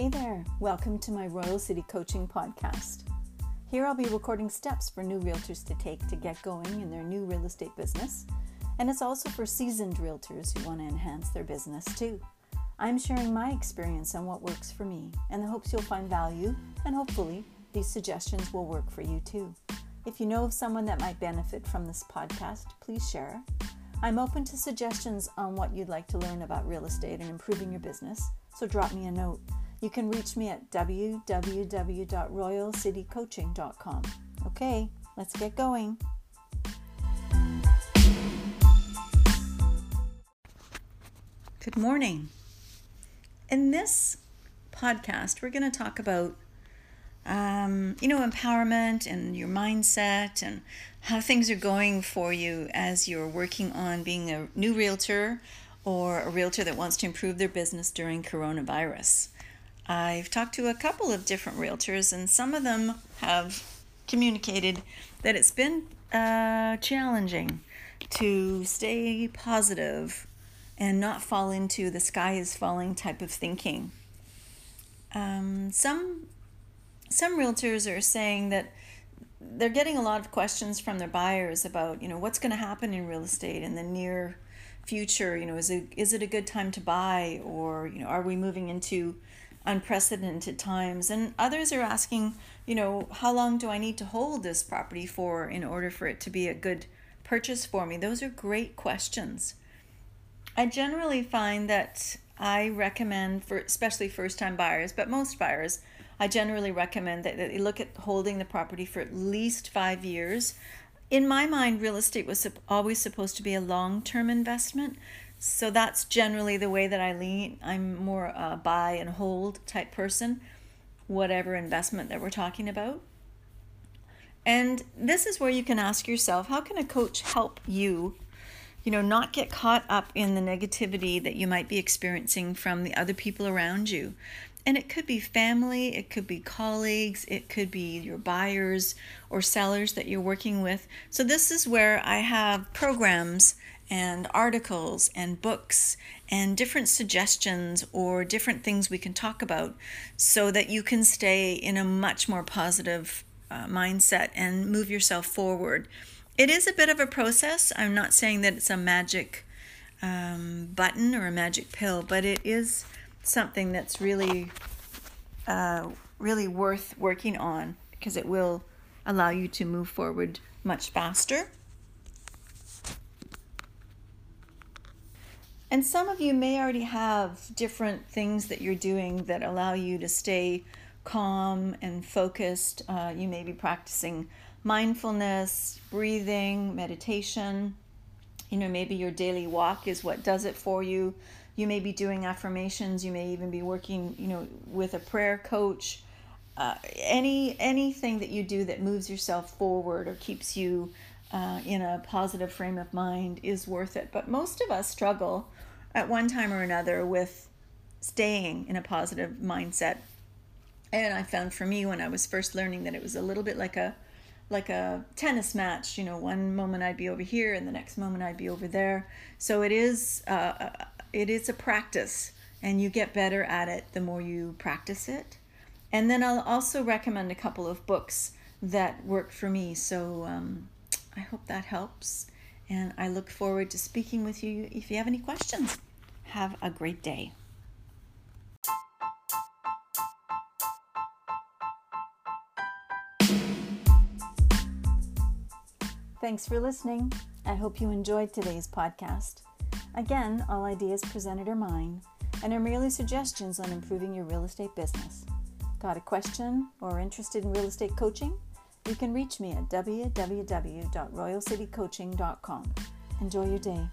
Hey there, welcome to my Royal City Coaching podcast. Here I'll be recording steps for new realtors to take to get going in their new real estate business, and it's also for seasoned realtors who want to enhance their business too. I'm sharing my experience on what works for me in the hopes you'll find value, and hopefully these suggestions will work for you too. If you know of someone that might benefit from this podcast, please share. I'm open to suggestions on what you'd like to learn about real estate and improving your business, so drop me a note. You can reach me at www.royalcitycoaching.com. Okay, let's get going. Good morning. In this podcast, we're going to talk about, empowerment and your mindset and how things are going for you as you're working on being a new realtor or a realtor that wants to improve their business during coronavirus. I've talked to a couple of different realtors, and some of them have communicated that it's been challenging to stay positive and not fall into the sky is falling type of thinking. Some realtors are saying that they're getting a lot of questions from their buyers about, what's going to happen in real estate in the near future. Is it a good time to buy, or are we moving into unprecedented times? And others are asking, how long do I need to hold this property for in order for it to be a good purchase for me? Those are great questions. I generally find that I recommend, for especially first-time buyers, but most buyers, I generally recommend that they look at holding the property for at least 5 years. In my mind, real estate was always supposed to be a long-term investment. So that's generally the way that I lean. I'm more a buy and hold type person, whatever investment that we're talking about. And this is where you can ask yourself, how can a coach help you, not get caught up in the negativity that you might be experiencing from the other people around you? And it could be family, it could be colleagues, it could be your buyers or sellers that you're working with. So this is where I have programs and articles and books and different suggestions or different things we can talk about so that you can stay in a much more positive mindset and move yourself forward. It is a bit of a process. I'm not saying that it's a magic button or a magic pill, but it is something that's really, really worth working on because it will allow you to move forward much faster. And some of you may already have different things that you're doing that allow you to stay calm and focused. You may be practicing mindfulness, breathing, meditation. Maybe your daily walk is what does it for you. You may be doing affirmations. You may even be working, with a prayer coach. Anything that you do that moves yourself forward or keeps you in a positive frame of mind is worth it. But most of us struggle at one time or another with staying in a positive mindset. And I found for me when I was first learning that it was a little bit like a tennis match. One moment I'd be over here and the next moment I'd be over there. So it is a practice, and you get better at it the more you practice it. And then I'll also recommend a couple of books that work for me. So I hope that helps, and I look forward to speaking with you. If you have any questions, have a great day. Thanks for listening. I hope you enjoyed today's podcast. Again, all ideas presented are mine and are merely suggestions on improving your real estate business. Got a question or are interested in real estate coaching? You can reach me at www.royalcitycoaching.com. Enjoy your day.